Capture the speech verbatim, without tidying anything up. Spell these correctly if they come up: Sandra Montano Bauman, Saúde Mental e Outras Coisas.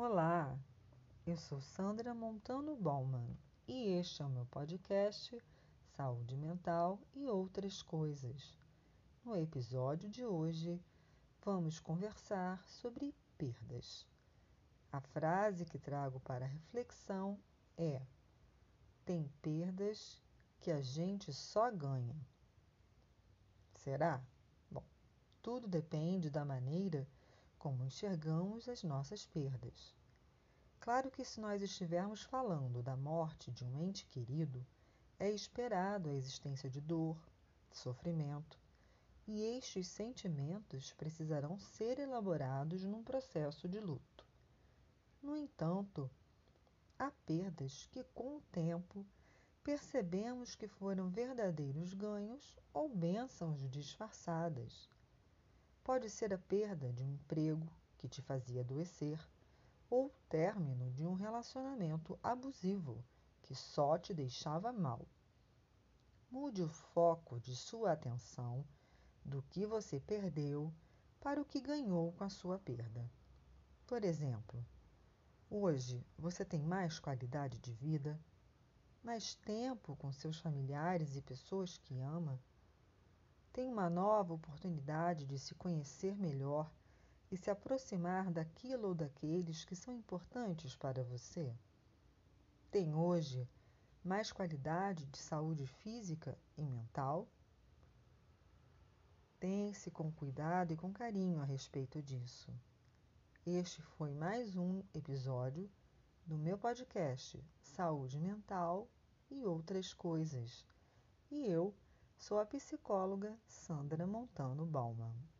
Olá, eu sou Sandra Montano Bauman e este é o meu podcast Saúde Mental e Outras Coisas. No episódio de hoje, vamos conversar sobre perdas. A frase que trago para reflexão é: tem perdas que a gente só ganha. Será? Bom, tudo depende da maneira como enxergamos as nossas perdas. Claro que, se nós estivermos falando da morte de um ente querido, é esperado a existência de dor, sofrimento, e estes sentimentos precisarão ser elaborados num processo de luto. No entanto, há perdas que, com o tempo, percebemos que foram verdadeiros ganhos ou bênçãos disfarçadas. Pode ser a perda de um emprego que te fazia adoecer ou o término de um relacionamento abusivo que só te deixava mal. Mude o foco de sua atenção do que você perdeu para o que ganhou com a sua perda. Por exemplo, hoje você tem mais qualidade de vida, mais tempo com seus familiares e pessoas que ama, tem uma nova oportunidade de se conhecer melhor e se aproximar daquilo ou daqueles que são importantes para você. Tem hoje mais qualidade de saúde física e mental. Pense com cuidado e com carinho a respeito disso. Este foi mais um episódio do meu podcast Saúde Mental e Outras Coisas. E eu sou a psicóloga Sandra Montano Bauman.